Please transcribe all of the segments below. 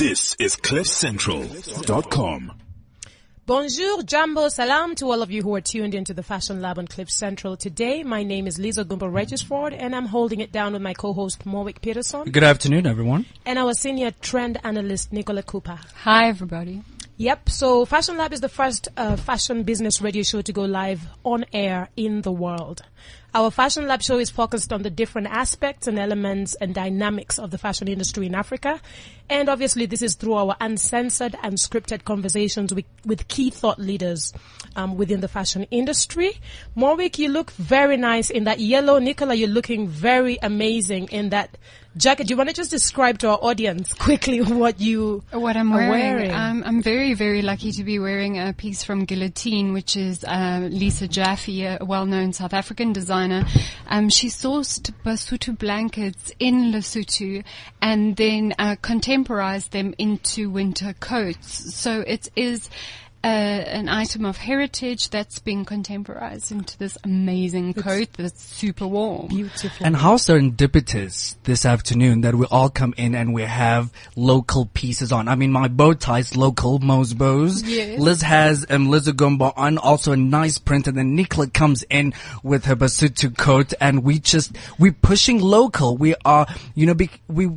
This is CliffCentral.com. Bonjour, Jambo, salam to all of you who are tuned into the Fashion Lab on Cliff Central today. My name is Lisa Gumbo-Regisford and I'm holding it down with my co-host Morwick Peterson. Good afternoon, everyone. And our senior trend analyst Nicola Cooper. Hi, everybody. Yep, so Fashion Lab is the first fashion business radio show to go live on air in the world. Our Fashion Lab show is focused on the different aspects and elements and dynamics of the fashion industry in Africa. And obviously this is through our uncensored and scripted conversations with key thought leaders within the fashion industry. Morwick, you look very nice in that yellow. Nicola, you're looking very amazing in that jacket. Do you want to just describe to our audience quickly what I'm wearing? I'm very, very lucky to be wearing a piece from Guillotine, which is Lisa Jaffe, a well-known South African designer. She sourced Basotho blankets in Lesotho and then contemporized them into winter coats. So it is an item of heritage that's been contemporized into this amazing coat that's super warm. Beautiful. And how serendipitous this afternoon that we all come in and we have local pieces on. I mean, my bow tie's local, Mo's bows. Yes. Liz has Lizzy Gumbo on, also a nice print, and then Nicola comes in with her Basotho coat, and we're pushing local. We are, you know, we're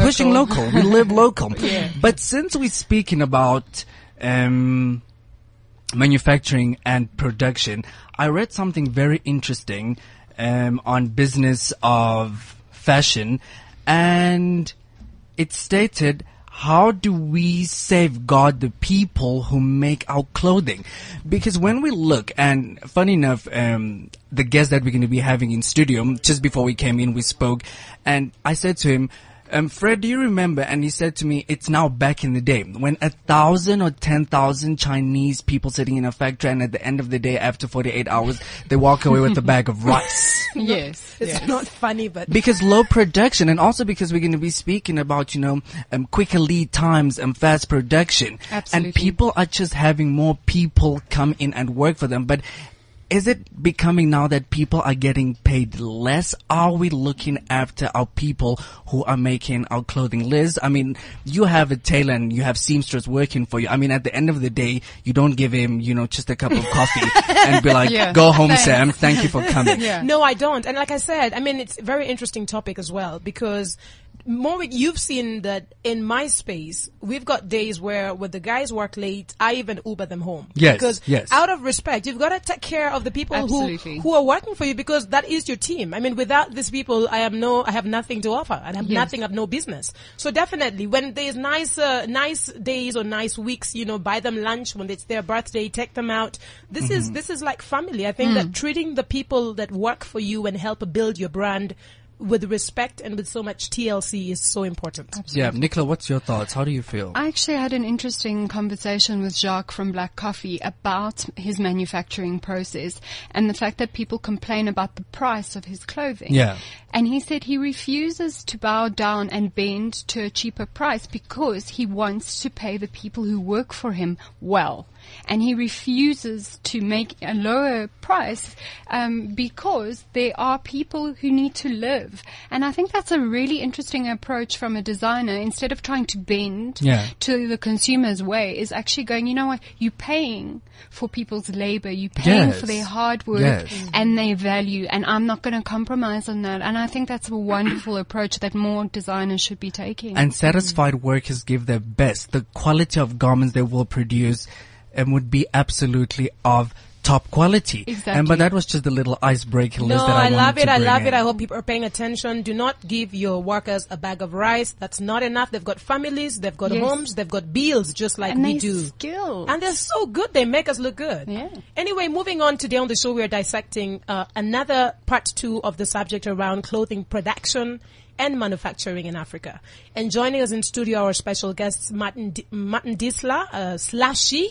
pushing local. We live local. Yeah. But since we're speaking about manufacturing and production, I read something very interesting on business of fashion, and it stated, how do we safeguard the people who make our clothing? Because when we look, and funny enough, the guest that we're going to be having in studio, just before we came in, we spoke, and I said to him, Fred, do you remember? And he said to me, it's now back in the day when 1,000 or 10,000 Chinese people sitting in a factory, and at the end of the day, after 48 hours, they walk away with a bag of rice. Yes. It's not funny, but because low production, and also because we're going to be speaking about, you know, quicker lead times and fast production. Absolutely. And people are just having more people come in and work for them. But is it becoming now that people are getting paid less? Are we looking after our people who are making our clothing? Liz, I mean, you have a tailor and you have seamstress working for you. I mean, at the end of the day, you don't give him, you know, just a cup of coffee and be like, yeah, go home, thanks, Sam. Thank you for coming. Yeah. No, I don't. And like I said, I mean, it's a very interesting topic as well, because Morwick, you've seen that in my space, we've got days where the guys work late, I even Uber them home. Yes. Because out of respect, you've got to take care of the people who are working for you, because that is your team. I mean, without these people, I have nothing to offer. I have nothing, I have no business. So definitely, when there's nice days or nice weeks, you know, buy them lunch. When it's their birthday, take them out. This is like family. I think that treating the people that work for you and help build your brand with respect and with so much TLC is so important. Absolutely. Yeah. Nicola, what's your thoughts? How do you feel? I actually had an interesting conversation with Jacques from Black Coffee about his manufacturing process and the fact that people complain about the price of his clothing. Yeah. And he said he refuses to bow down and bend to a cheaper price because he wants to pay the people who work for him well. And he refuses to make a lower price because there are people who need to live. And I think that's a really interesting approach from a designer. Instead of trying to bend to the consumer's way, is actually going, you know what, you're paying for people's labor, you're paying for their hard work and their value, and I'm not going to compromise on that. And I think that's a wonderful approach that more designers should be taking. And satisfied workers give their best. The quality of garments they will produce and would be absolutely of top quality. Exactly. But that was just the little icebreaker list that I love it. I love it. I hope people are paying attention. Do not give your workers a bag of rice. That's not enough. They've got families. They've got homes. They've got bills, just like we do. And they're skilled. And they're so good. They make us look good. Yeah. Anyway, moving on, today on the show, we are dissecting another part 2 of the subject around clothing production and manufacturing in Africa. And joining us in studio, our special guests, Martin Dislar, Slashy,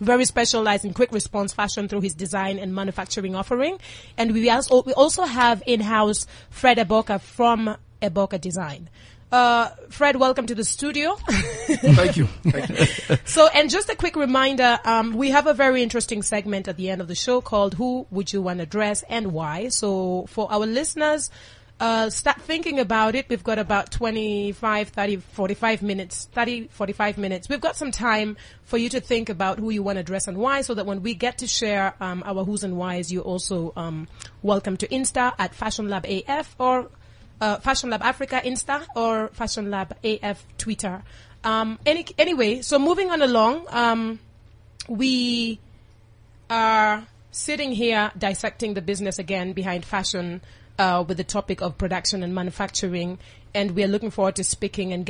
very specialized in quick response fashion through his design and manufacturing offering. And we also have in-house Fred Eboka from Eboka Design. Fred, welcome to the studio. Thank you. Thank you. So, and just a quick reminder, we have a very interesting segment at the end of the show called Who Would You Want to Dress and Why? So for our listeners, Start thinking about it. We've got about 25, 30, 45 minutes, 30, 45 minutes. We've got some time for you to think about who you want to dress and why, so that when we get to share our who's and whys, you're also welcome to Insta at Fashion Lab AF or Fashion Lab Africa Insta or Fashion Lab AF Twitter. Anyway, so moving on along, we are sitting here dissecting the business again behind fashion, with the topic of production and manufacturing, and we're looking forward to speaking and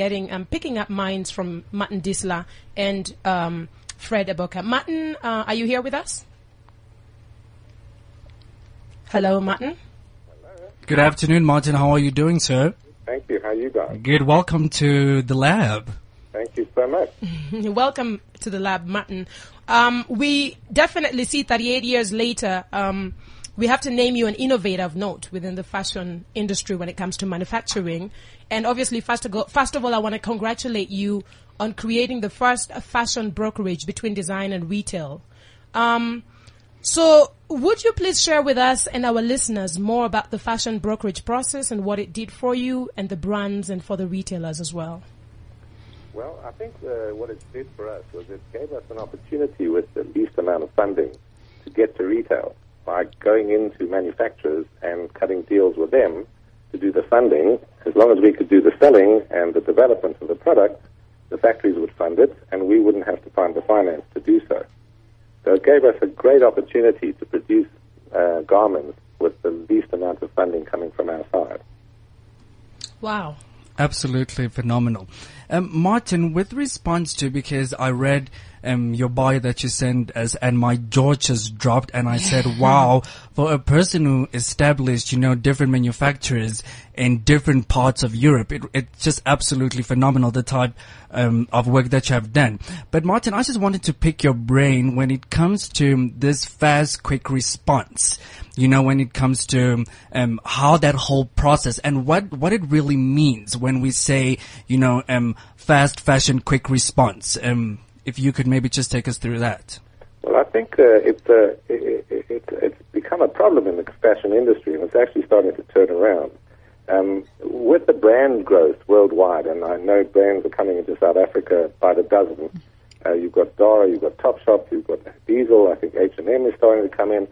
picking up minds from Martin Dislar and Fred Eboka. Martin, are you here with us? Hello, Martin. Hello. Good afternoon, Martin. How are you doing, sir? Thank you. How are you doing? Good. Welcome to the lab. Thank you so much. Welcome to the lab, Martin. We definitely see 38 years later, we have to name you an innovator of note within the fashion industry when it comes to manufacturing. And obviously, first of all, I want to congratulate you on creating the first fashion brokerage between design and retail. So would you please share with us and our listeners more about the fashion brokerage process and what it did for you and the brands and for the retailers as well? Well, I think what it did for us was it gave us an opportunity with the least amount of funding to get to retail, by going into manufacturers and cutting deals with them to do the funding. As long as we could do the selling and the development of the product, the factories would fund it, and we wouldn't have to find the finance to do so. So it gave us a great opportunity to produce garments with the least amount of funding coming from our side. Wow. Absolutely phenomenal. Martin, with response to, because I read your bio that you sent us and my jaw just dropped, and I said, wow, for a person who established, different manufacturers in different parts of Europe, it's just absolutely phenomenal, the type of work that you have done. But Martin, I just wanted to pick your brain when it comes to this fast, quick response, when it comes to how that whole process and what it really means when we say, fast fashion, quick response. If you could maybe just take us through that. Well, I think it's become a problem in the fashion industry, and it's actually starting to turn around. With the brand growth worldwide, and I know brands are coming into South Africa by the dozen. You've got Zara, you've got Topshop, you've got Diesel, I think H&M is starting to come in.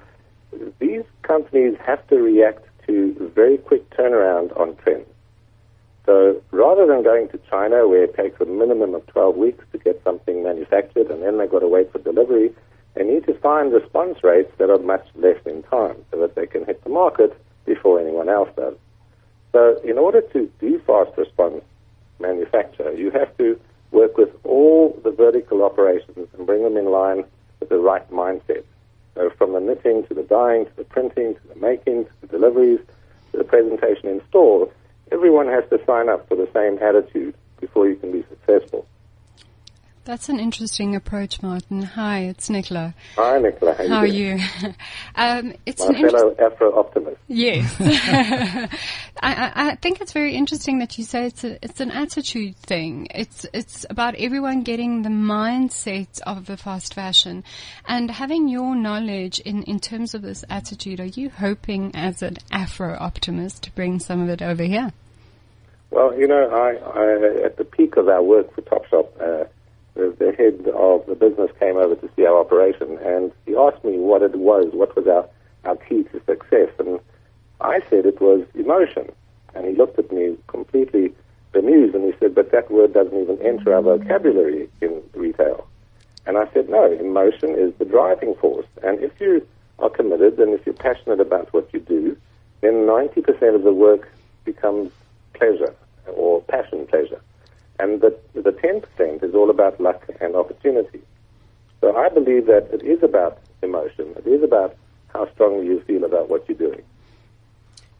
These companies have to react to very quick turnaround on trends. So rather than going to China, where it takes a minimum of 12 weeks to get something manufactured and then they've got to wait for delivery, they need to find response rates that are much less in time so that they can hit the market before anyone else does. So in order to do fast response manufacture, you have to work with all the vertical operations and bring them in line with the right mindset. So from the knitting to the dyeing to the printing to the making to the deliveries to the presentation in store, everyone has to sign up for the same attitude before you can be successful. That's an interesting approach, Martin. Hi, it's Nicola. Hi, Nicola. How are you? It's my fellow Afro-optimist. Yes. I think it's very interesting that you say it's an attitude thing. It's about everyone getting the mindset of the fast fashion. And having your knowledge in terms of this attitude, are you hoping as an Afro-optimist to bring some of it over here? Well, I at the peak of our work for Topshop, the head of the business came over to see our operation, and he asked me what was our key to success, and I said it was emotion. And he looked at me completely bemused, and he said, but that word doesn't even enter our vocabulary in retail. And I said, no, emotion is the driving force, and if you are committed and if you're passionate about what you do, then 90% of the work becomes pleasure or passion pleasure. And the 10% is all about luck and opportunity. So I believe that it is about emotion. It is about how strongly you feel about what you're doing.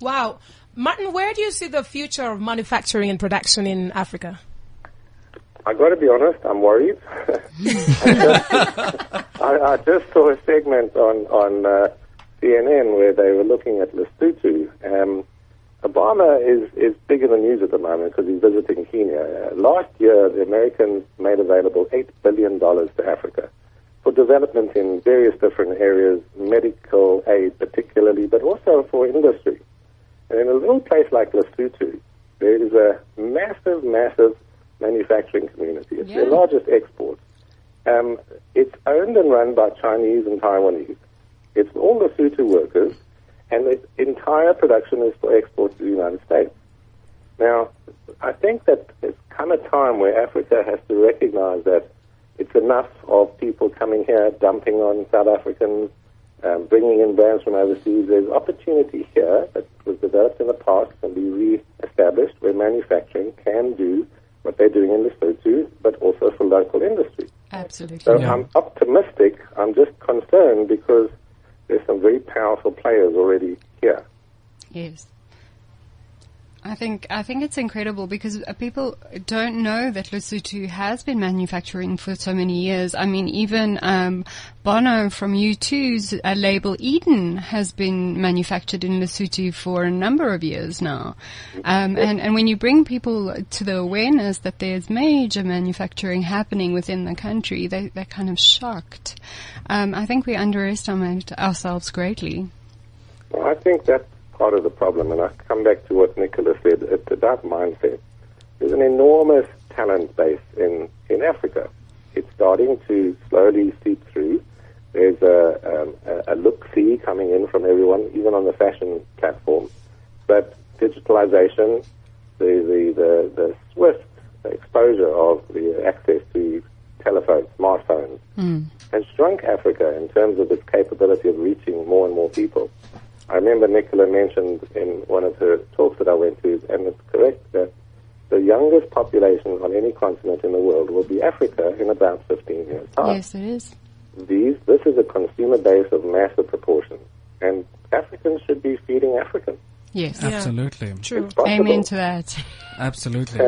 Wow. Martin, where do you see the future of manufacturing and production in Africa? I've got to be honest, I'm worried. I just saw a segment on CNN where they were looking at Lesotho. Obama is big in the news at the moment because he's visiting Kenya. Last year, the Americans made available $8 billion to Africa for development in various different areas, medical aid particularly, but also for industry. And in a little place like Lesotho, there is a massive, massive manufacturing community. It's their largest export. It's owned and run by Chinese and Taiwanese. It's all Lesotho workers, and the entire production is for export to the United States. Now, I think that there's come a time where Africa has to recognize that it's enough of people coming here, dumping on South Africans, bringing in brands from overseas. There's opportunity here that was developed in the past and be re-established where manufacturing can do what they're doing in Lesotho, but also for local industry. Absolutely. So I'm optimistic. I'm just concerned because there's some very powerful players already here. Yes. I think it's incredible because people don't know that Lesotho has been manufacturing for so many years. I mean, even Bono from U2's label Eden has been manufactured in Lesotho for a number of years now. And when you bring people to the awareness that there's major manufacturing happening within the country, they're kind of shocked. I think we underestimate ourselves greatly. Well, I think that part of the problem, and I come back to what Nicola said, it's about mindset. There's an enormous talent base in Africa. It's starting to slowly seep through. There's a look-see coming in from everyone, even on the fashion platform. But digitalization, the swift exposure of the access to telephones, smartphones, has shrunk Africa in terms of its capability of reaching more and more people. I remember Nicola mentioned in one of her talks that I went to, and it's correct, that the youngest population on any continent in the world will be Africa in about 15 years' time. Yes, it is. This is a consumer base of massive proportions, and Africans should be feeding Africans. Yes. Absolutely. True. Amen to that. Absolutely.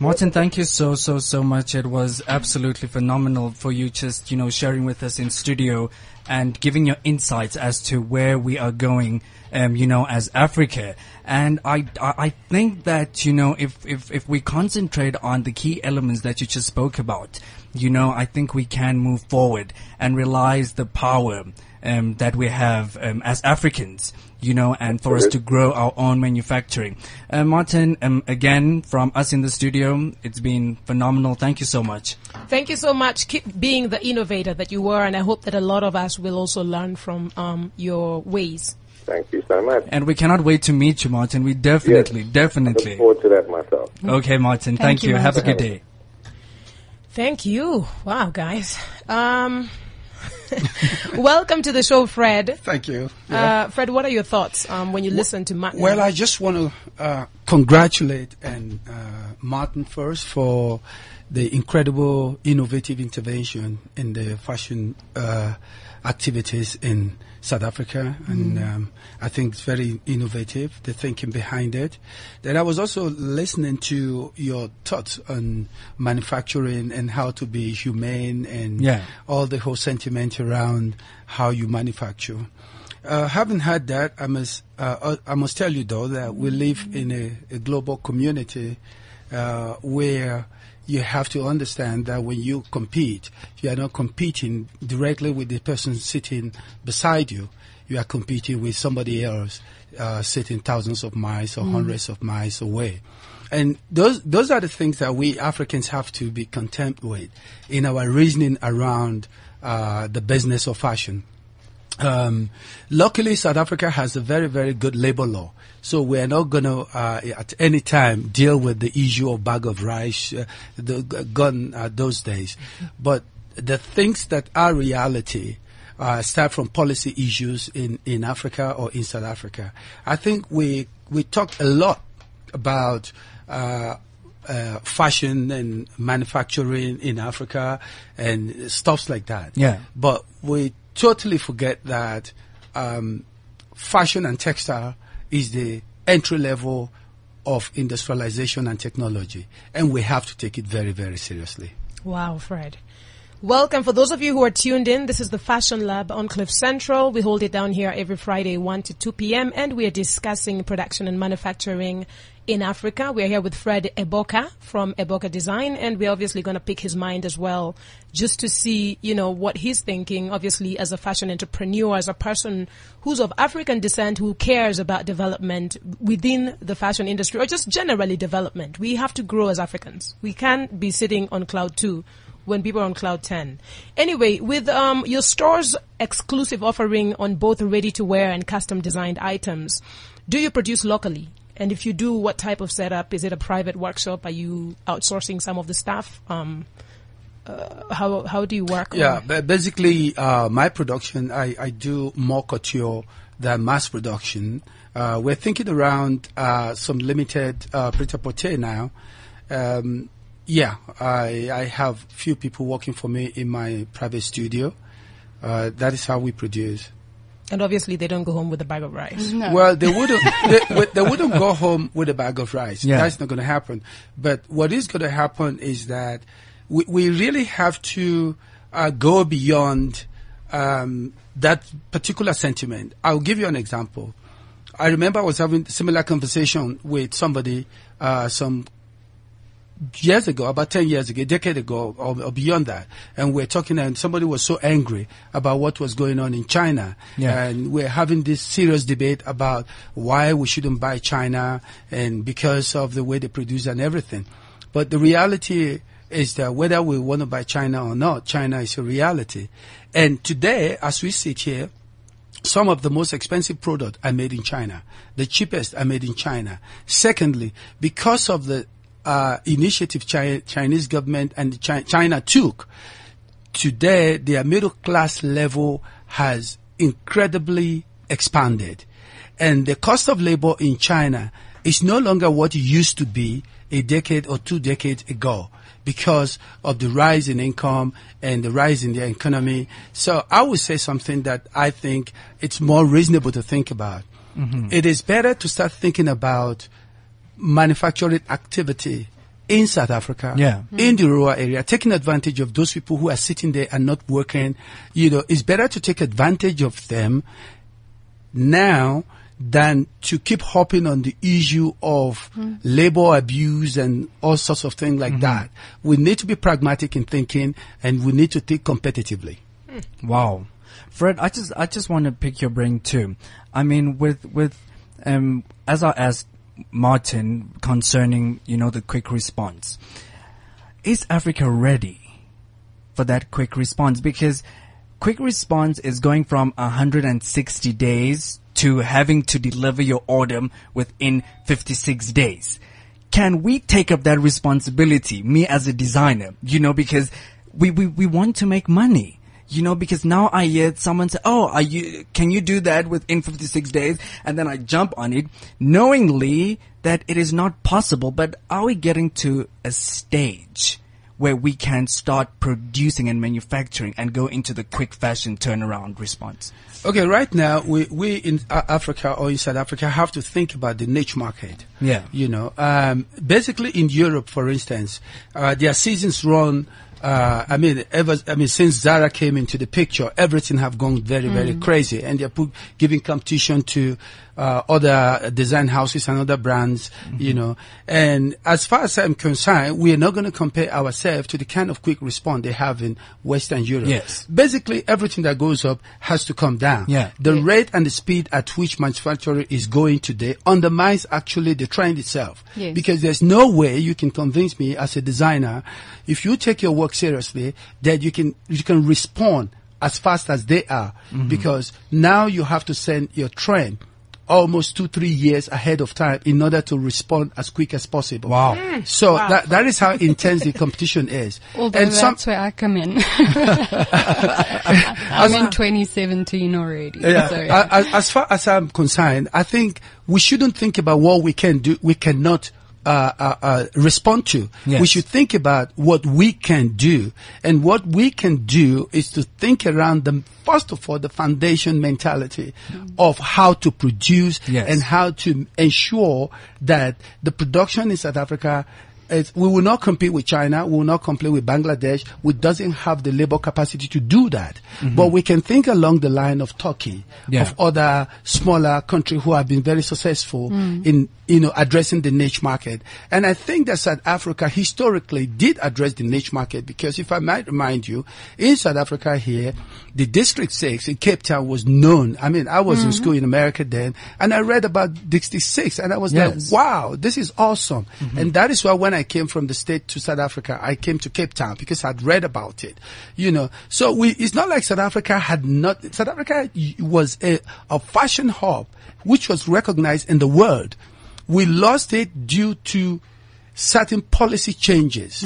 Martin, thank you so much. It was absolutely phenomenal for you just, sharing with us in studio and giving your insights as to where we are going, as Africa. And I think that, if we concentrate on the key elements that you just spoke about, I think we can move forward and realize the power that we have as Africans, and for us to grow our own manufacturing. Martin, again, from us in the studio, it's been phenomenal. Thank you so much. Thank you so much. Keep being the innovator that you were, and I hope that a lot of us will also learn from your ways. Thank you so much. And we cannot wait to meet you, Martin. We definitely. I look forward to that myself. Okay, Martin. Thank you. Martin. Have a good day. Thank you. Wow, guys. Welcome to the show, Fred. Thank you. Fred, what are your thoughts when you listen to Martin? Well, I just want to congratulate Martin first for the incredible innovative intervention in the fashion activities in South Africa. And I think it's very innovative, the thinking behind it. Then I was also listening to your thoughts on manufacturing and how to be humane and all the whole sentiment around how you manufacture. Having had that, I must tell you, though, that we live in a global community where you have to understand that when you compete, you are not competing directly with the person sitting beside you. You are competing with somebody else sitting thousands of miles or hundreds of miles away. And those are the things that we Africans have to be content with in our reasoning around the business of fashion. Luckily, South Africa has a very, very good labor law. So we're not going to, at any time, deal with the issue of bag of rice, those days. But the things that are reality start from policy issues in Africa or in South Africa. I think we talked a lot about fashion and manufacturing in Africa and stuff like that. Yeah. But we totally forget that fashion and textile is the entry level of industrialization and technology, and we have to take it very, very seriously. Wow, Fred. Welcome. For those of you who are tuned in, this is the Fashion Lab on Cliff Central. We hold it down here every Friday, 1 to 2 p.m., and we are discussing production and manufacturing in Africa. We are here with Fred Eboka from Eboka Design, and we're obviously going to pick his mind as well, just to see, you know, what he's thinking, obviously, as a fashion entrepreneur, as a person who's of African descent, who cares about development within the fashion industry, or just generally development. We have to grow as Africans. We can't be sitting on cloud two when people are on cloud 10. Anyway, with your store's exclusive offering on both ready-to-wear and custom-designed items, do you produce locally? And if you do, what type of setup? Is it a private workshop? Are you outsourcing some of the staff? How do you work? Yeah, basically, my production, I do more couture than mass production. We're thinking around some limited prêt-à-porter now. Yeah, I have few people working for me in my private studio. That is how we produce. And obviously, they don't go home with a bag of rice. No. Well, they wouldn't. They wouldn't go home with a bag of rice. Yeah. That's not going to happen. But what is going to happen is that we really have to go beyond that particular sentiment. I'll give you an example. I remember I was having a similar conversation with somebody, years ago, about 10 years ago, a decade ago or beyond that, and we're talking, and somebody was so angry about what was going on in China. Yeah. And we're having this serious debate about why we shouldn't buy China, and because of the way they produce and everything. But the reality is that whether we want to buy China or not, China is a reality. And today, as we sit here, some of the most expensive products are made in China. The cheapest are made in China. Secondly, because of the initiative Chinese government and China took, today their middle class level has incredibly expanded, and the cost of labor in China is no longer what it used to be a decade or two decades ago, because of the rise in income and the rise in their economy. So I would say something that I think it's more reasonable to think about. Mm-hmm. It is better to start thinking about manufacturing activity in South Africa, yeah, in the rural area, taking advantage of those people who are sitting there and not working. You know, it's better to take advantage of them now than to keep hopping on the issue of labor abuse and all sorts of things like that. We need to be pragmatic in thinking, and we need to think competitively. Wow. Fred, I just want to pick your brain too. I mean, with as I asked Martin concerning, you know, the quick response. Is Africa ready for that quick response? Because quick response is going from 160 days to having to deliver your order within 56 days. Can we take up that responsibility, me as a designer, you know, because we want to make money. You know, because now I hear someone say, oh, can you do that within 56 days? And then I jump on it knowingly that it is not possible. But are we getting to a stage where we can start producing and manufacturing and go into the quick fashion turnaround response? Okay, right now, we in Africa or in South Africa have to think about the niche market. Yeah. You know, basically in Europe, for instance, their seasons run. Since Zara came into the picture, everything have gone very, very crazy, and they're giving competition to other design houses and other brands, you know. And as far as I'm concerned, we are not going to compare ourselves to the kind of quick response they have in Western Europe. Yes. Basically, everything that goes up has to come down. Yeah. The rate and the speed at which manufacturing is going today undermines actually the trend itself. Yes. Because there's no way you can convince me as a designer, if you take your work seriously, that you can respond as fast as they are, because now you have to send your trend almost 2-3 years ahead of time in order to respond as quick as possible. Wow. So wow. That is how intense the competition is. Although, and that's where I come in. I'm in 2017 already. Yeah. So yeah. As far as I'm concerned, I think we shouldn't think about what we can do, we cannot respond to. Yes. We should think about what we can do, and what we can do is to think around the, first of all, the foundation mentality of how to produce and how to ensure that the production in South Africa we will not compete with China. We will not compete with Bangladesh, which doesn't have the labor capacity to do that. Mm-hmm. But we can think along the line of Turkey, of other smaller countries who have been very successful in, you know, addressing the niche market. And I think that South Africa historically did address the niche market, because if I might remind you, in South Africa here, the District 6 in Cape Town was known. I mean, I was in school in America then, and I read about District 6, and I was like, wow, this is awesome. Mm-hmm. And that is why when I came from the States to South Africa, I came to Cape Town, because I'd read about it, you know. So we, it's not like South Africa had not, South Africa was a fashion hub, which was recognized in the world. We lost it due to certain policy changes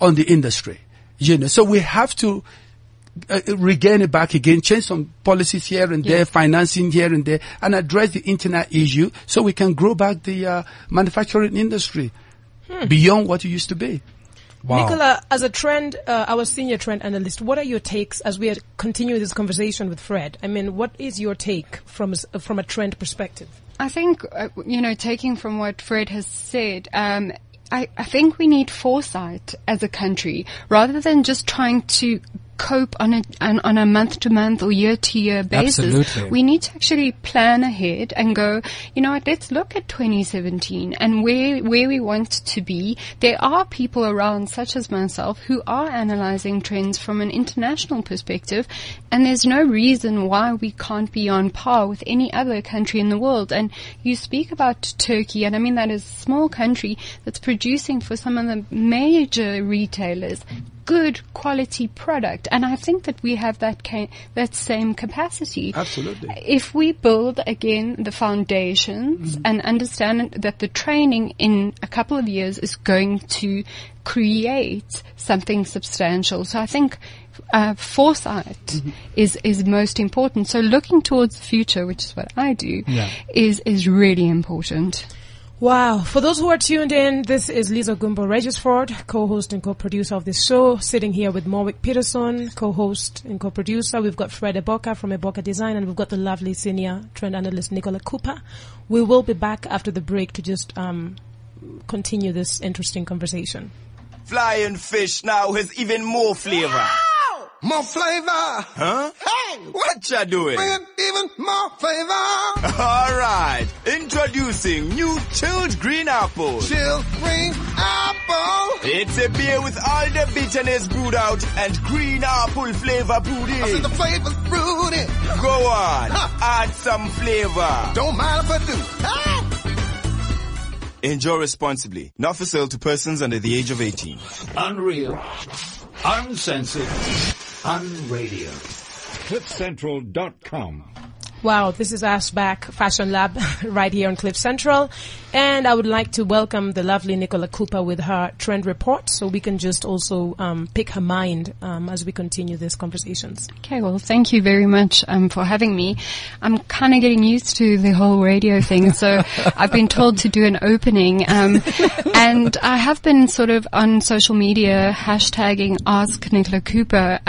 on the industry, you know. So we have to regain it back again, change some policies here and there, financing here and there, and address the internet issue so we can grow back the manufacturing industry beyond what it used to be. Wow. Nicola, as a trend, our senior trend analyst, what are your takes as we continue this conversation with Fred? I mean, what is your take from a trend perspective? I think, you know, taking from what Fred has said, I think we need foresight as a country, rather than just trying to cope on a month to month or year to year basis. Absolutely. We need to actually plan ahead and go, you know what, let's look at 2017 and where we want to be. There are people around, such as myself, who are analyzing trends from an international perspective, and there's no reason why we can't be on par with any other country in the world. And you speak about Turkey, and I mean, that is a small country that's producing for some of the major retailers good quality product, and I think that we have that same capacity. Absolutely. If we build again the foundations and understand that the training in a couple of years is going to create something substantial. So I think foresight is most important. So looking towards the future, which is what I do, is really important. Wow. For those who are tuned in, this is Lisa Gumbo-Regisford, co-host and co-producer of this show, sitting here with Morwick Peterson, co-host and co-producer. We've got Fred Eboka from Eboka Design, and we've got the lovely senior trend analyst Nicola Cooper. We will be back after the break to just continue this interesting conversation. Flying fish now has even more flavor. Wow! More flavor! Huh? Hey! What ya doing? Man. More flavor. All right. Introducing new chilled green apple. Chilled green apple. It's a beer with all the bitterness brewed out and green apple flavor brewed in. I said the flavor's brewed in. Go on. Add some flavor. Don't mind if I do. Enjoy responsibly. Not for sale to persons under the age of 18. Unreal. Uncensored. Unradio. CliffCentral.com. Wow, this is us back, Fashion Lab, right here on Cliff Central. And I would like to welcome the lovely Nicola Cooper with her trend report, so we can just also pick her mind as we continue these conversations. Okay, well, thank you very much for having me. I'm kind of getting used to the whole radio thing, so I've been told to do an opening. And I have been sort of on social media hashtagging Ask Nicola Cooper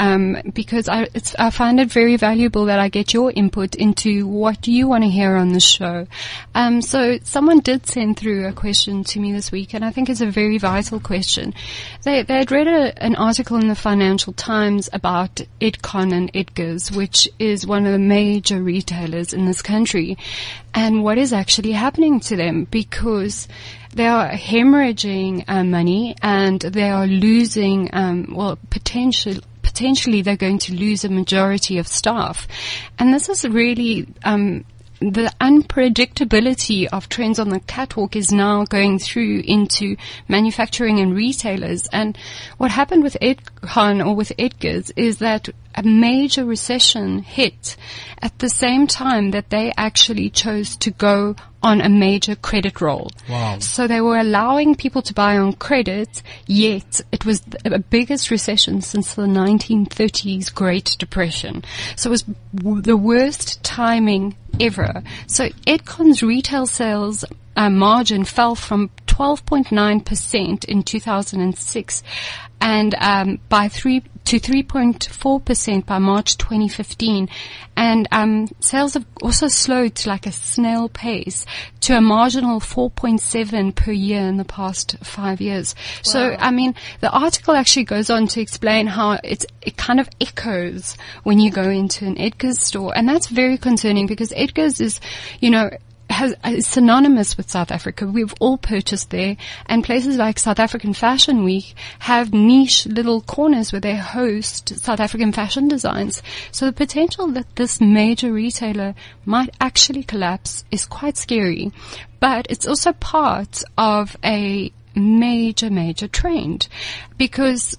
because I find it very valuable that I get your input into what you want to hear on the show. So someone did say through a question to me this week, and I think it's a very vital question. They had read an article in the Financial Times about Edcon and Edgars, which is one of the major retailers in this country, and what is actually happening to them, because they are hemorrhaging money, and they are losing, potentially they're going to lose a majority of staff. And this is really the unpredictability of trends on the catwalk is now going through into manufacturing and retailers. And what happened with Edcon or with Edgars is that a major recession hit at the same time that they actually chose to go on a major credit roll. Wow. So they were allowing people to buy on credit, yet it was the biggest recession since the 1930s Great Depression. So it was the worst timing ever. So Edcon's retail sales margin fell from 12.9% in 2006 and by 3 to 3.4% by March 2015. And sales have also slowed to like a snail pace to a marginal 4.7 per year in the past 5 years. Wow. So, I mean, the article actually goes on to explain how it kind of echoes when you go into an Edgars store. And that's very concerning because Edgars is, you know, is synonymous with South Africa. We've all purchased there, and places like South African Fashion Week have niche little corners where they host South African fashion designs. So the potential that this major retailer might actually collapse is quite scary, but it's also part of a major, major trend, because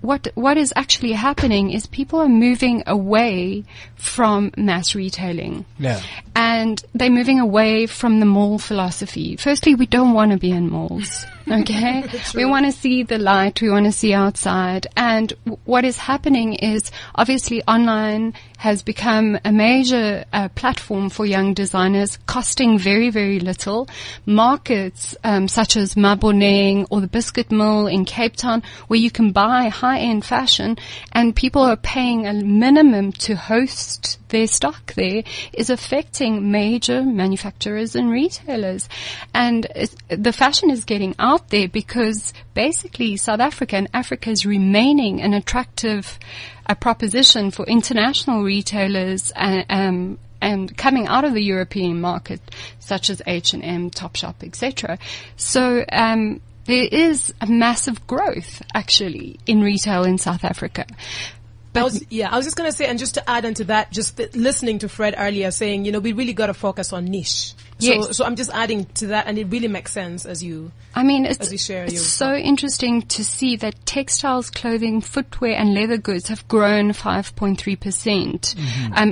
what is actually happening is people are moving away from mass retailing. Yeah. And they're moving away from the mall philosophy. Firstly, we don't want to be in malls. Okay? We want to see the light. We want to see outside. And what is happening is obviously online has become a major platform for young designers, costing very, very little. Markets such as Maboneng or the Biscuit Mill in Cape Town, where you can buy high-end fashion, and people are paying a minimum to host their stock there, is affecting major manufacturers and retailers. And the fashion is getting out there because basically South Africa and Africa is remaining an attractive proposition for international retailers and coming out of the European market, such as H&M, Topshop, etc. So there is a massive growth actually in retail in South Africa. I was just going to say, and just to add on to that, just listening to Fred earlier saying, you know, we really got to focus on niche. Yes. So I'm just adding to that, and it really makes sense as you. I mean, it's so interesting to see that textiles, clothing, footwear, and leather goods have grown 5.3%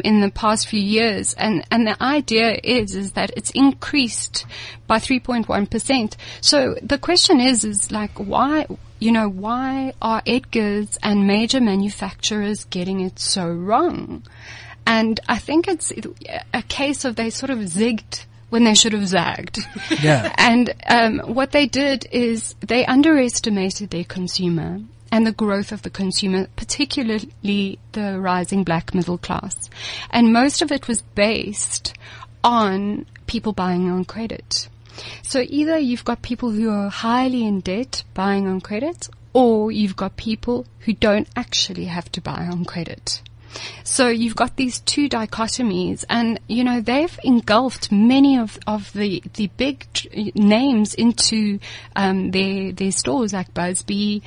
in the past few years, and the idea is that it's increased by 3.1%. So the question is like why. You know, why are Edgars and major manufacturers getting it so wrong? And I think it's a case of they sort of zigged when they should have zagged. Yeah. And what they did is they underestimated their consumer and the growth of the consumer, particularly the rising black middle class. And most of it was based on people buying on credit. So either you've got people who are highly in debt buying on credit, or you've got people who don't actually have to buy on credit. So you've got these two dichotomies, and you know they've engulfed many of the big names into their stores like Busby,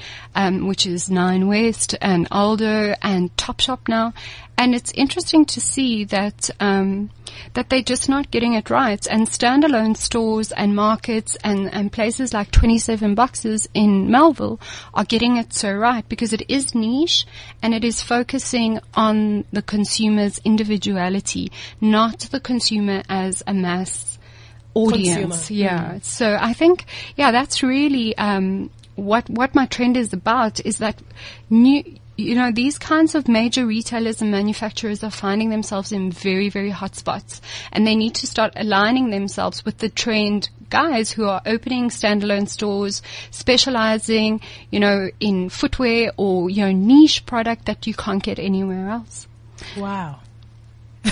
which is Nine West, and Aldo, and Topshop now. And it's interesting to see that that they're just not getting it right. And standalone stores and markets and places like 27 Boxes in Melville are getting it so right because it is niche and it is focusing on the consumer's individuality, not the consumer as a mass audience. Consumer. Yeah. Mm-hmm. So I think, yeah, that's really what my trend is about, is that you know, these kinds of major retailers and manufacturers are finding themselves in very, very hot spots, and they need to start aligning themselves with the trend guys who are opening standalone stores, specializing, you know, in footwear or, you know, niche product that you can't get anywhere else. Wow.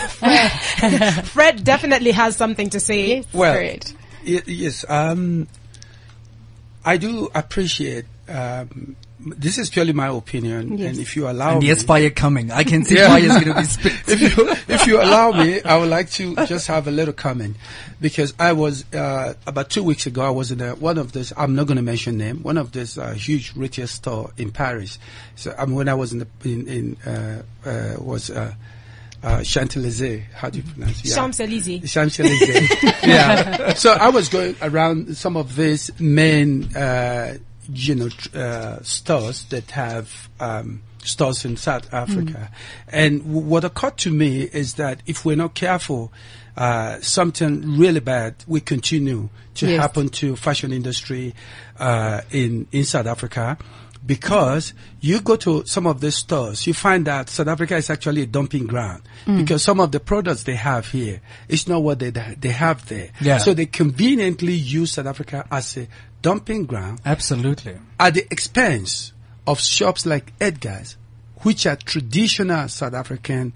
Fred definitely has something to say. Yes, well, Fred. Yes. I do appreciate, this is purely my opinion, yes. And if you allow me... Yes, fire coming. I can see fire is going to be split. If you allow me, I would like to just have a little comment, because I was, about 2 weeks ago, I was in one of this, I'm not going to mention name, one of this huge retail store in Paris. So when I was in Champs-Élysées, how do you pronounce it? Yeah. Champs-Élysées. Yeah. So I was going around some of these main, stores that have stores in South Africa. And what occurred to me is that if we're not careful, something really bad will continue to happen to fashion industry in South Africa. Because you go to some of these stores, you find that South Africa is actually a dumping ground because some of the products they have here, it's not what they have there. Yeah. So they conveniently use South Africa as a dumping ground. Absolutely. At the expense of shops like Edgars, which are traditional South African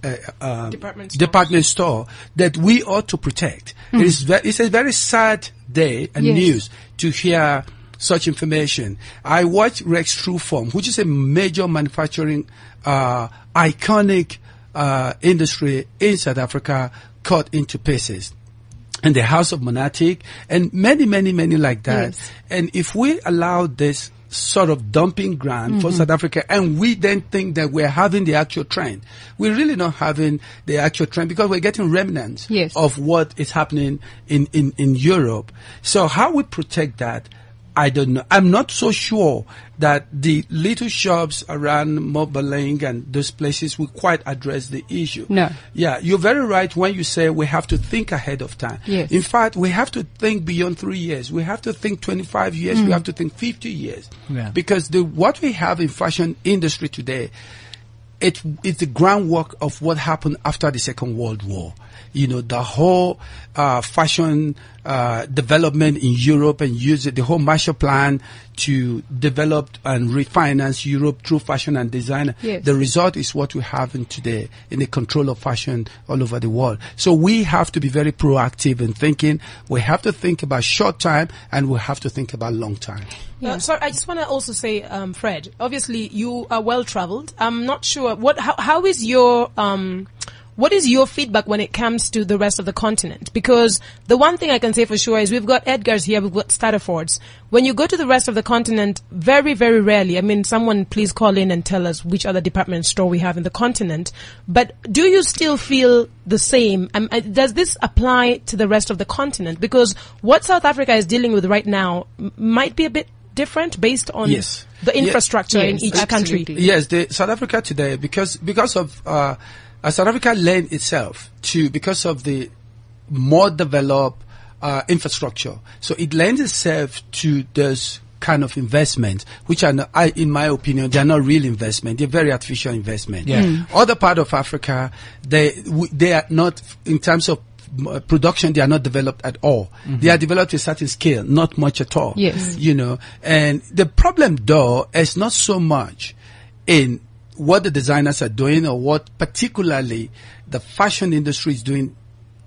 department store that we ought to protect. Mm. It's a very sad day and news to hear such information. I watched Rex Trueform, which is a major manufacturing iconic industry in South Africa, cut into pieces. And the House of Monatic, and many, many, many like that. Yes. And if we allow this sort of dumping ground for South Africa, and we then think that we're having the actual trend, we're really not having the actual trend, because we're getting remnants of what is happening in Europe. So how we protect that, I don't know. I'm not so sure that the little shops around Maboneng and those places will quite address the issue. No. Yeah, you're very right when you say we have to think ahead of time. Yes. In fact, we have to think beyond 3 years. We have to think 25 years. We have to think 50 years. Yeah. Because what we have in fashion industry today, it's the groundwork of what happened after the Second World War. You know, the whole fashion development in Europe, and use the whole Marshall Plan to develop and refinance Europe through fashion and design. Yes. The result is what we have in today in the control of fashion all over the world. So we have to be very proactive in thinking. We have to think about short time, and we have to think about long time. Yeah. Sorry, I just want to also say, Fred, obviously you are well traveled. I'm not sure how is your what is your feedback when it comes to the rest of the continent? Because the one thing I can say for sure is we've got Edgars here, we've got Stutterfords. When you go to the rest of the continent, very, very rarely, I mean, someone please call in and tell us which other department store we have in the continent. But do you still feel the same? Does this apply to the rest of the continent? Because what South Africa is dealing with right now might be a bit different based on the infrastructure in each country. Yes, South Africa today, because of South Africa lent itself to, because of the more developed infrastructure. So it lends itself to this kind of investment, which are not, in my opinion, they're not real investment. They're very artificial investment. Yeah. Mm. Other part of Africa, they are not, in terms of production, they are not developed at all. Mm-hmm. They are developed to a certain scale, not much at all. Yes. You know, and the problem though is not so much in what the designers are doing, or what particularly the fashion industry is doing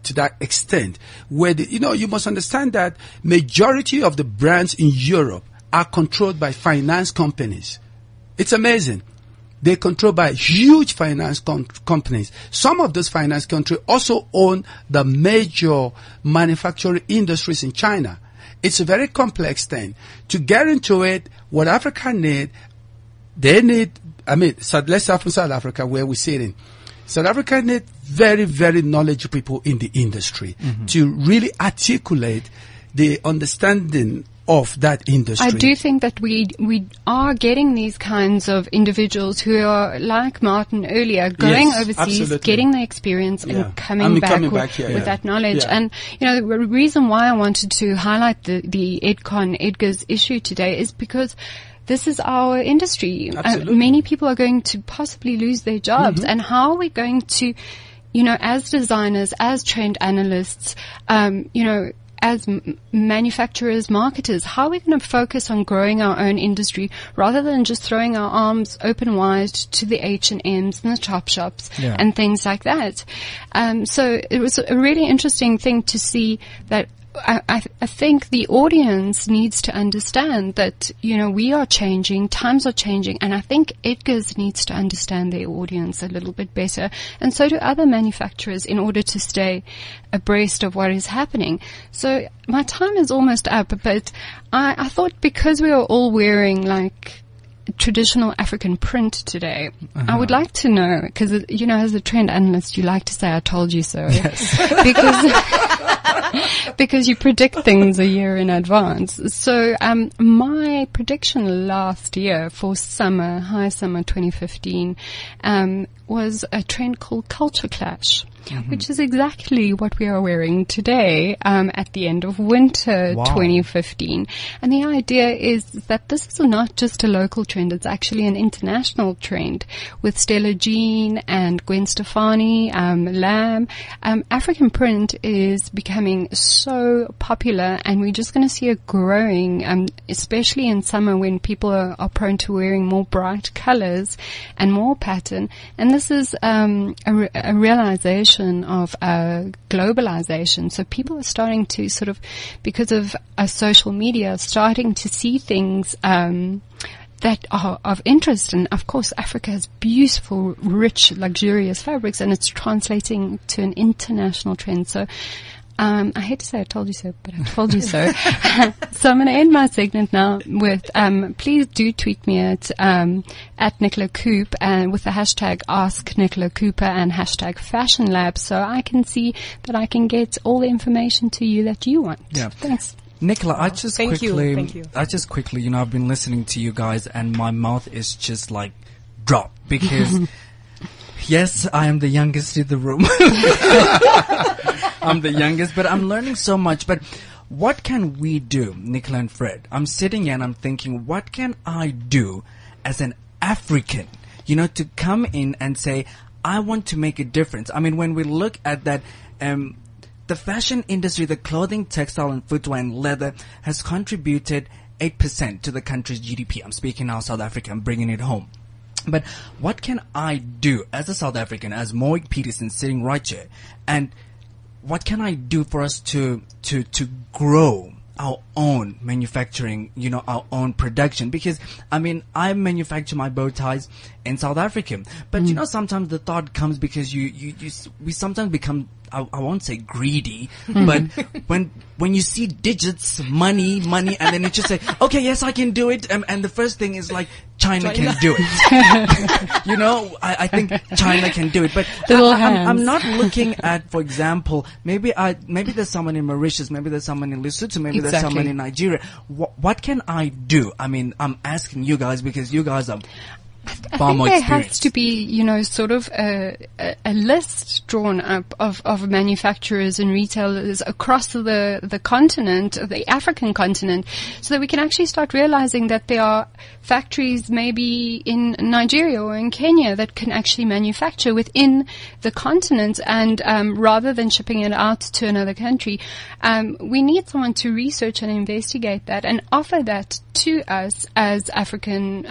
to that extent. Where you must understand that majority of the brands in Europe are controlled by finance companies. It's amazing. They're controlled by huge finance companies. Some of those finance countries also own the major manufacturing industries in China. It's a very complex thing. To get into it, what Africa needs, let's start from South Africa, where we're sitting. South Africa need very, very knowledgeable people in the industry to really articulate the understanding of that industry. I do think that we are getting these kinds of individuals who are, like Martin earlier, going overseas, absolutely, getting the experience and coming back here with that knowledge. Yeah. And, the reason why I wanted to highlight the Edgars issue today is because this is our industry. Many people are going to possibly lose their jobs. And how are we going to, as designers, as trained analysts, as manufacturers, marketers, how are we going to focus on growing our own industry rather than just throwing our arms open wide to the H&Ms and the Topshops and things like that? So it was a really interesting thing to see that. I think the audience needs to understand that, we are changing, times are changing, and I think Edgars needs to understand their audience a little bit better, and so do other manufacturers, in order to stay abreast of what is happening. So my time is almost up, but I thought, because we are all wearing like traditional African print today, I would like to know, because, as a trend analyst, you like to say, I told you so. Yes. Because you predict things a year in advance. So my prediction last year for high summer 2015, was a trend called culture clash. which is exactly what we are wearing today at the end of winter 2015. And the idea is that this is not just a local trend, it's actually an international trend with Stella Jean and Gwen Stefani, Lamb. African print is becoming so popular, and we're just going to see it growing, especially in summer when people are prone to wearing more bright colors and more pattern. And this is a realization of globalization. So people are starting to sort of, because of social media, starting to see things that are of interest. And of course, Africa has beautiful, rich, luxurious fabrics, and it's translating to an international trend. So I hate to say I told you so, but I told you so. So I'm going to end my segment now with, please do tweet me at Nicola Coop and with the hashtag Ask Nicola Cooper and hashtag Fashion Lab, so I can see that I can get all the information to you that you want. Yeah. Thanks. Nicola, I just quickly, I've been listening to you guys and my mouth is just like dropped because yes, I am the youngest in the room. I'm the youngest, but I'm learning so much. But what can we do, Nicola and Fred? I'm sitting here and I'm thinking, what can I do as an African, to come in and say, I want to make a difference? I mean, when we look at that, the fashion industry, the clothing, textile and footwear and leather has contributed 8% to the country's GDP. I'm speaking now South Africa, I'm bringing it home. But what can I do as a South African, as Morwick Peterson sitting right here, and what can I do for us to grow our own manufacturing, our own production? Because, I manufacture my bow ties in South Africa. But, sometimes the thought comes because we sometimes become, I won't say greedy, but when you see digits, money, and then you just say, okay, yes, I can do it. And the first thing is like, China can do it. I think China can do it. But I'm not looking at, for example, maybe there's someone in Mauritius, maybe there's someone in Lesotho, maybe there's someone in Nigeria. What can I do? I'm asking you guys because you guys are... I think there has to be, sort of a list drawn up of manufacturers and retailers across the continent, the African continent, so that we can actually start realizing that there are factories maybe in Nigeria or in Kenya that can actually manufacture within the continent, and rather than shipping it out to another country, we need someone to research and investigate that and offer that to us as African,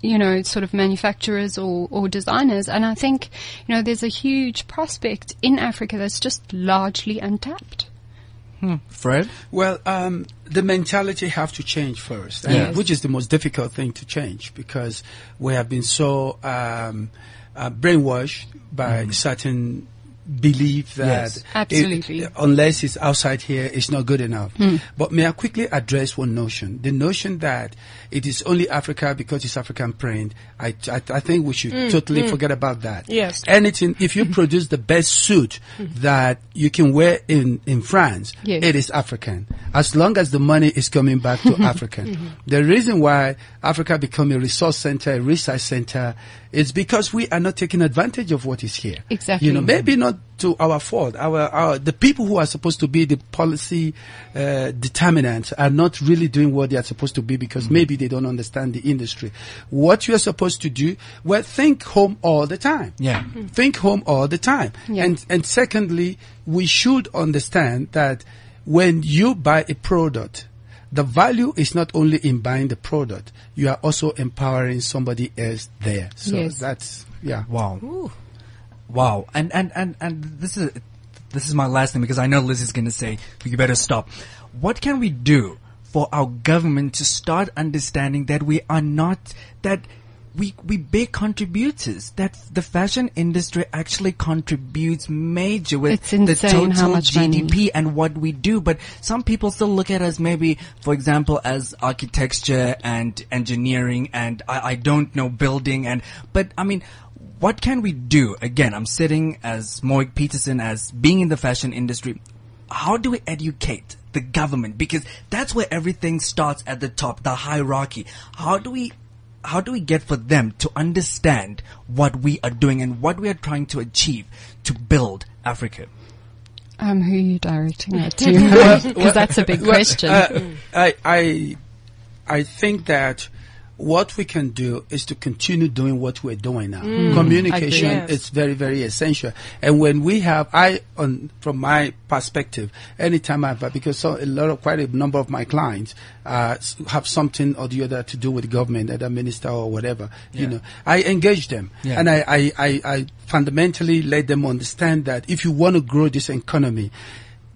sort of manufacturers or designers. And I think, there's a huge prospect in Africa that's just largely untapped. Fred? Well, the mentality have to change first, which is the most difficult thing to change because we have been so brainwashed by certain belief that absolutely. Unless it's outside here, it's not good enough. But may I quickly address one notion, the notion that it is only Africa because it's African print. I think we should totally forget about that. Yes. Anything, if you produce the best suit that you can wear in France, it is African. As long as the money is coming back to African. The reason why Africa become a resource center, a research center, is because we are not taking advantage of what is here. Exactly. Maybe not to our fault. The people who are supposed to be the policy determinants are not really doing what they are supposed to be because maybe they don't understand the industry. What you are supposed to do, well, think home all the time. Yeah. Think home all the time. Yeah. And secondly, we should understand that when you buy a product, the value is not only in buying the product. You are also empowering somebody else there. So that's, wow. Ooh. Wow. And this is my last thing because I know Liz is going to say, you better stop. What can we do for our government to start understanding that we are not, that we big contributors, that the fashion industry actually contributes major with the total GDP and what we do. But some people still look at us maybe, for example, as architecture and engineering and I don't know building what can we do? Again, I'm sitting as Morwick Peterson, as being in the fashion industry. How do we educate the government? Because that's where everything starts at the top, the hierarchy. How do we how do we get for them to understand what we are doing and what we are trying to achieve to build Africa? Who are you directing that to? Because that's a big question. I think that what we can do is to continue doing what we're doing now. Communication is very, very essential. And when we have, from my perspective, anytime because quite a number of my clients have something or the other to do with government, either minister or whatever, you know, I engage them. Yeah. And I fundamentally let them understand that if you want to grow this economy,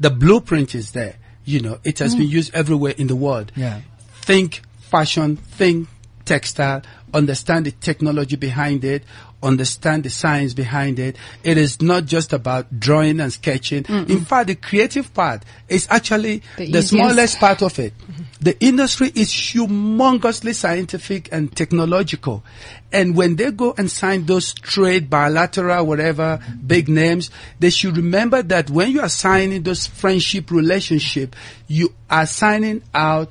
the blueprint is there. You know, it has been used everywhere in the world. Yeah. Think fashion, think textile, understand the technology behind it, understand the science behind it. It is not just about drawing and sketching. Mm-mm. In fact, the creative part is actually the smallest part of it. Mm-hmm. The industry is humongously scientific and technological. And when they go and sign those trade, bilateral, whatever, big names, they should remember that when you are signing those friendship relationship, you are signing out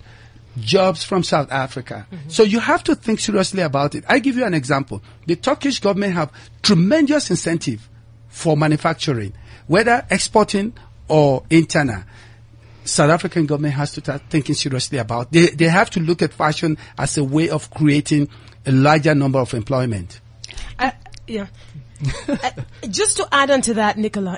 jobs from South Africa. Mm-hmm. So you have to think seriously about it. I give you an example. The Turkish government have tremendous incentive for manufacturing, whether exporting or internal. South African government has to start thinking seriously about it. They have to look at fashion as a way of creating a larger number of employment. Just to add on to that, Nicola,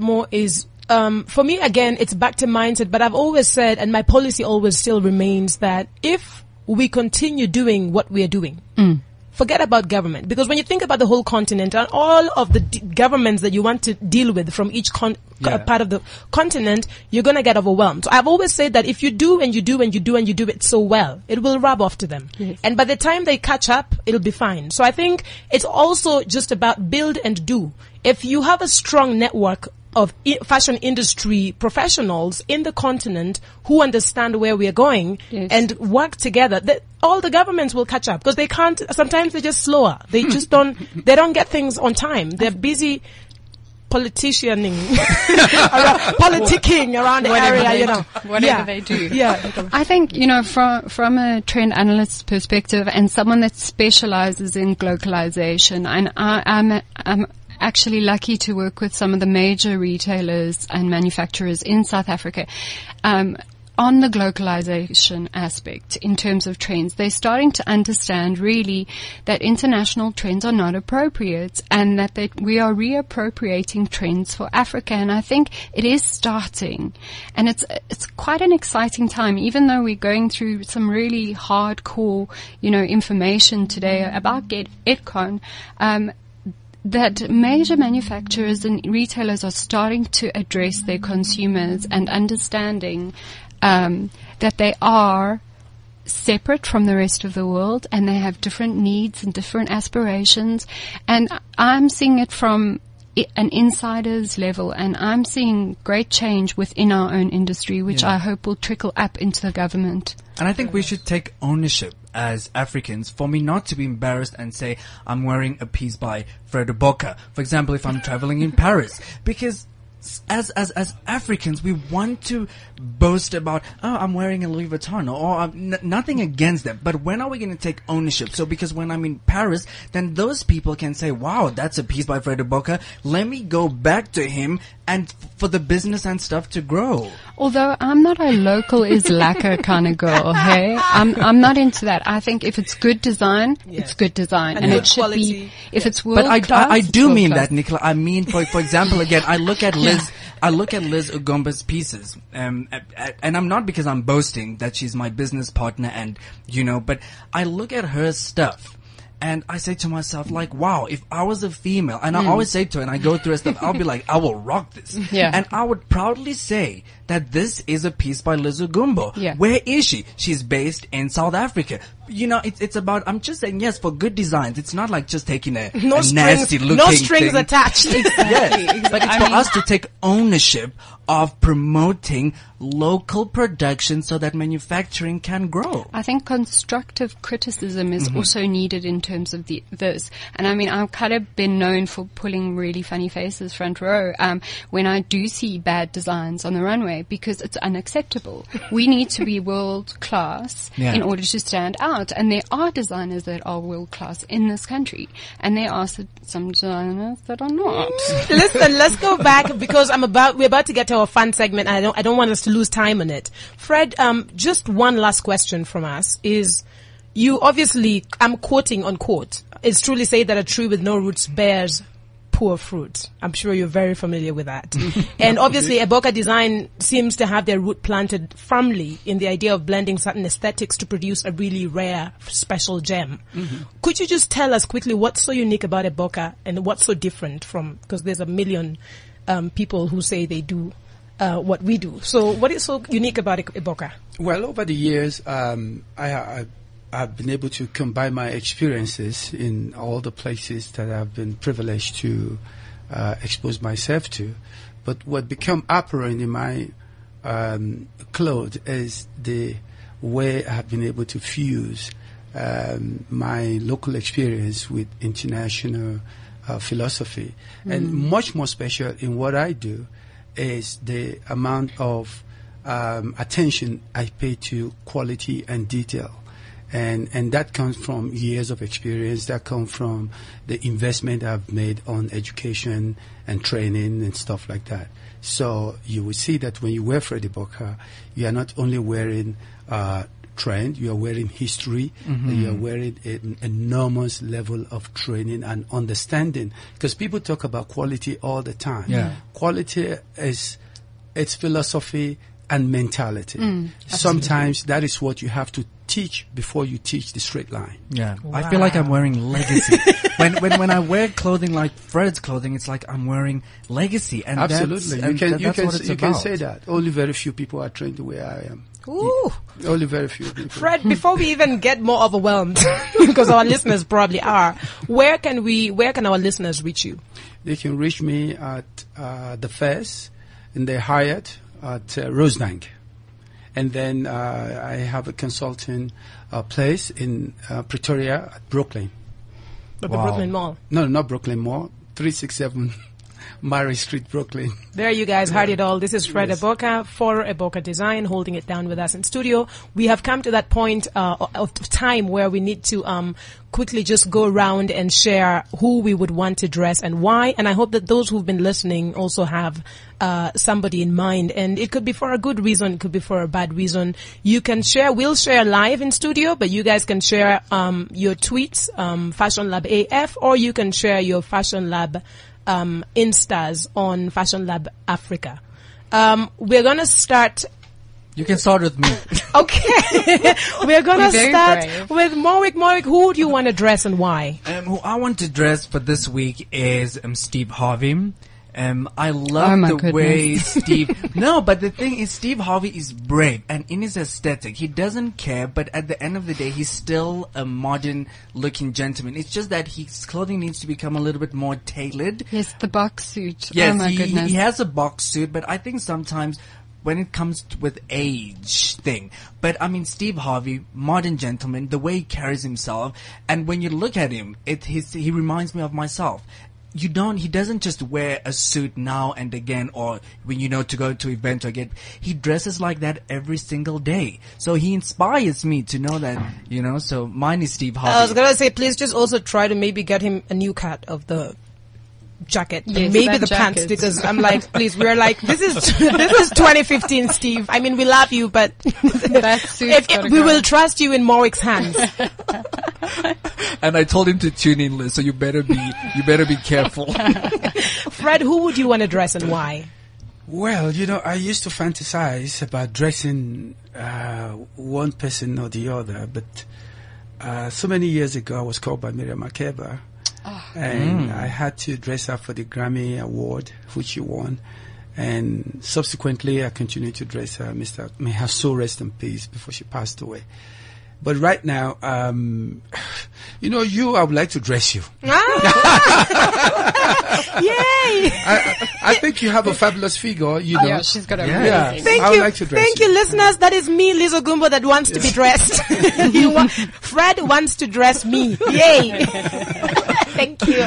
more is, for me, again, it's back to mindset, but I've always said, and my policy always still remains, that if we continue doing what we are doing, forget about government. Because when you think about the whole continent and all of the governments that you want to deal with from each part of the continent, you're going to get overwhelmed. So I've always said that if you do and you do and you do and you do it so well, it will rub off to them. Yes. And by the time they catch up, it'll be fine. So I think it's also just about build and do. If you have a strong network of fashion industry professionals in the continent who understand where we are going and work together, all the governments will catch up, because they can't. Sometimes they're just slower. They just don't. They don't get things on time. They're busy politicking around the area. You know, whatever they do. Yeah, I think, you know, from a trend analyst's perspective and someone that specializes in globalization, and I'm actually lucky to work with some of the major retailers and manufacturers in South Africa on the globalization aspect in terms of trends. They're starting to understand really that international trends are not appropriate, and that we are reappropriating trends for Africa. And I think it is starting, and it's quite an exciting time, even though we're going through some really hardcore, you know, information today about Edcon, that major manufacturers and retailers are starting to address their consumers and understanding that they are separate from the rest of the world, and they have different needs and different aspirations. And I'm seeing it from an insider's level, and I'm seeing great change within our own industry, which I hope will trickle up into the government. And I think we should take ownership as Africans, for me not to be embarrassed and say, I'm wearing a piece by Fred Eboka, for example, if I'm traveling in Paris, because as Africans, we want to boast about, oh, I'm wearing a Louis Vuitton, or nothing against them. But when are we going to take ownership? So, because when I'm in Paris, then those people can say, wow, that's a piece by Fred Eboka. Let me go back to him, and for the business and stuff to grow. Although I'm not a local is lacquer kind of girl, hey? I'm not into that. I think if it's good design, it's good design. And it should be, if it's world class. But I do mean that, Nicola. I mean, for example, again, I look at Liz Ugomba's pieces, and I'm not, because I'm boasting that she's my business partner, and you know, but I look at her stuff and I say to myself, like, wow, if I was a female, and I always say to her, and I go through her stuff, I'll be like, I will rock this. Yeah. And I would proudly say that this is a piece by Lizzy Gumbo. Yeah. Where is she? She's based in South Africa. You know, it's about, I'm just saying, yes, for good designs. It's not like just taking a nasty looking thing. No strings attached. Exactly. But it's for us to take ownership of promoting local production so that manufacturing can grow. I think constructive criticism is also needed in terms of this. And I mean, I've kind of been known for pulling really funny faces front row when I do see bad designs on the runway, because it's unacceptable. We need to be world class in order to stand out. out. And there are designers that are world-class in this country. And there are some designers that are not. Listen, let's go back because we're about to get to our fun segment. And I don't want us to lose time on it. Fred, just one last question from us is, you obviously, I'm quoting on quote, it's truly said that a tree with no roots bears poor fruit. I'm sure you're very familiar with that. And obviously, Eboka Design seems to have their root planted firmly in the idea of blending certain aesthetics to produce a really rare, special gem. Mm-hmm. Could you just tell us quickly what's so unique about Eboka and what's so different from, because there's a million people who say they do what we do. So what is so unique about Eboka? Well, over the years, I've been able to combine my experiences in all the places that I've been privileged to expose myself to. But what become apparent in my clothes is the way I've been able to fuse my local experience with international philosophy. Mm. And much more special in what I do is the amount of attention I pay to quality and detail. And that comes from years of experience, that comes from the investment I've made on education and training and stuff like that. So you will see that when you wear Fred Eboka, you are not only wearing trend, you are wearing history, mm-hmm. and you are wearing an enormous level of training and understanding. Because people talk about quality all the time. Yeah. Quality is its philosophy and mentality. Mm, sometimes that is what you have to teach before you teach the straight line. Yeah. Wow. I feel like I'm wearing legacy. when I wear clothing like Fred's clothing, it's like I'm wearing legacy. And absolutely. You can say that. Only very few people are trained the way I am. Ooh. Only very few people. Fred, before we even get more overwhelmed, because our listeners probably are, where can our listeners reach you? They can reach me at the Fairs in the Hyatt at Rosebank. And then I have a consulting place in Pretoria at Brooklyn. But wow. The Brooklyn Mall? No, not Brooklyn Mall. 367 Murray Street, Brooklyn. There you guys heard it all. This is Fred Eboka for Eboka Design, holding it down with us in studio. We have come to that point of time where we need to quickly just go around and share who we would want to dress and why. And I hope that those who've been listening also have somebody in mind. And it could be for a good reason. It could be for a bad reason. You can share. We'll share live in studio, but you guys can share your tweets, Fashion Lab AF, or you can share your Fashion Lab Instas on Fashion Lab Africa. We're going to start. You can start with me. Okay. We're going to start with Morwick. Morwick, who do you want to dress and why? Who I want to dress for this week is Steve Harvey. I love the goodness. Way Steve... No, but the thing is, Steve Harvey is brave, and in his aesthetic, he doesn't care, but at the end of the day, he's still a modern-looking gentleman. It's just that his clothing needs to become a little bit more tailored. Yes, the box suit. Yes, goodness. He has a box suit, but I think sometimes... when it comes with age thing. But I mean, Steve Harvey, modern gentleman, the way he carries himself, and when you look at him, he reminds me of myself. He doesn't just wear a suit now and again or when to go to event or he dresses like that every single day. So he inspires me to know that, so mine is Steve Harvey. I was gonna say, please just also try to maybe get him a new cut of the jacket, yes, maybe the jacket. Pants, because I'm like, please, we're like, this is 2015, Steve. I mean, we love you, but we will trust you in Morwick's hands. And I told him to tune in, Liz, so you better be careful. Fred, who would you want to dress and why? Well, I used to fantasize about dressing one person or the other, but so many years ago, I was called by Miriam Makeba. Oh. And I had to dress up for the Grammy Award, which she won. And subsequently, I continued to dress her. May her soul rest in peace before she passed away. But right now, I would like to dress you. Ah! Yay! I think you have a fabulous figure, Yeah, she's got a amazing. Thank you. Like to dress Thank you, listeners. That is me, Lizzy Gumbo, that wants to be dressed. Fred wants to dress me. Yay! Thank you.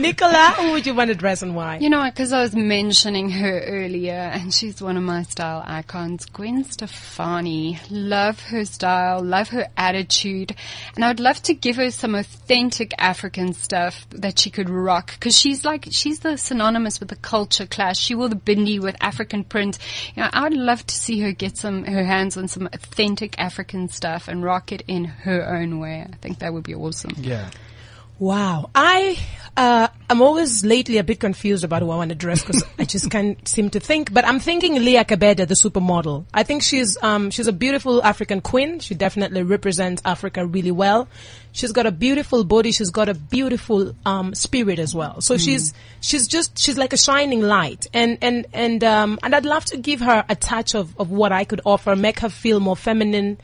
Nicola, who would you want to dress and why? You know, because I was mentioning her earlier, and she's one of my style icons, Gwen Stefani. Love her style, love her attitude, and I'd love to give her some authentic African stuff that she could rock, because she's the synonymous with the culture clash. She wore the bindi with African print. You know, I'd love to see her get her hands on some authentic African stuff and rock it in her own way. I think that would be awesome. Yeah. Wow. I'm always lately a bit confused about who I want to dress, because I just can't seem to think. But I'm thinking Leah Kabeda, the supermodel. I think she's a beautiful African queen. She definitely represents Africa really well. She's got a beautiful body. She's got a beautiful spirit as well. So she's like a shining light. And I'd love to give her a touch of what I could offer, make her feel more feminine.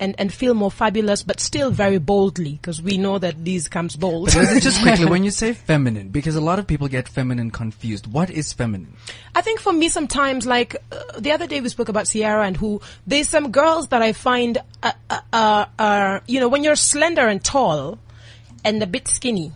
And feel more fabulous, but still very boldly, because we know that these comes bold. Just quickly, when you say feminine, because a lot of people get feminine confused, what is feminine? I think for me sometimes, like the other day we spoke about Ciara, and there's some girls that I find are, you know, when you're slender and tall and a bit skinny,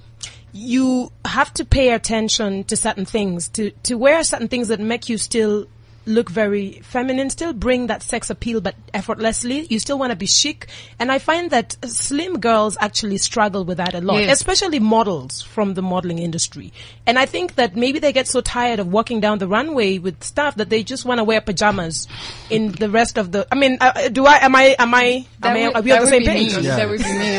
you have to pay attention to certain things, to wear certain things that make you still look very feminine, still bring that sex appeal, but effortlessly. You still want to be chic. And I find that slim girls actually struggle with that a lot, especially models from the modeling industry. And I think that maybe they get so tired of walking down the runway with stuff that they just want to wear pajamas in the rest of the, I mean, are we on the same page? Yeah. That would be me.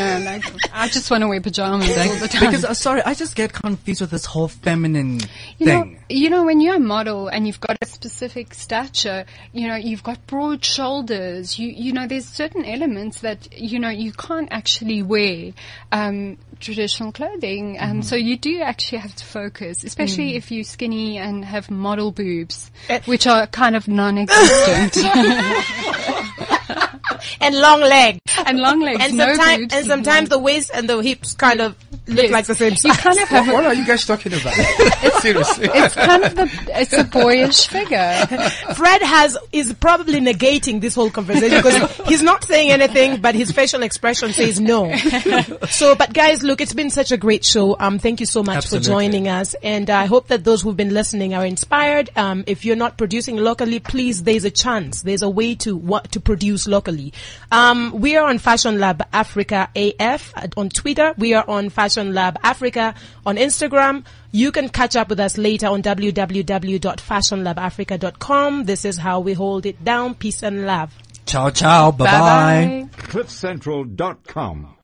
I just want to wear pajamas all the time. Because, sorry, I just get confused with this whole feminine thing. You know, when you're a model and you've got a specific stature, you know, you've got broad shoulders, you know, there's certain elements that, you know, you can't actually wear traditional clothing. So you do actually have to focus, especially if you're skinny and have model boobs, which are kind of non-existent. And long legs. And sometimes the waist and the hips kind of look like the same size. What are you guys talking about? Seriously. It's kind of it's a boyish figure. Fred is probably negating this whole conversation, because he's not saying anything, but his facial expression says no. So, but guys, look, it's been such a great show. Thank you so much for joining us. And I hope that those who've been listening are inspired. If you're not producing locally, please, there's a chance. There's a way to produce locally. We are on Fashion Lab Africa AF on Twitter. We are on Fashion Lab Africa on Instagram. You can catch up with us later on www.fashionlabafrica.com. This is how we hold it down. Peace and love. Ciao, ciao. Bye-bye. Bye-bye. CliffCentral.com.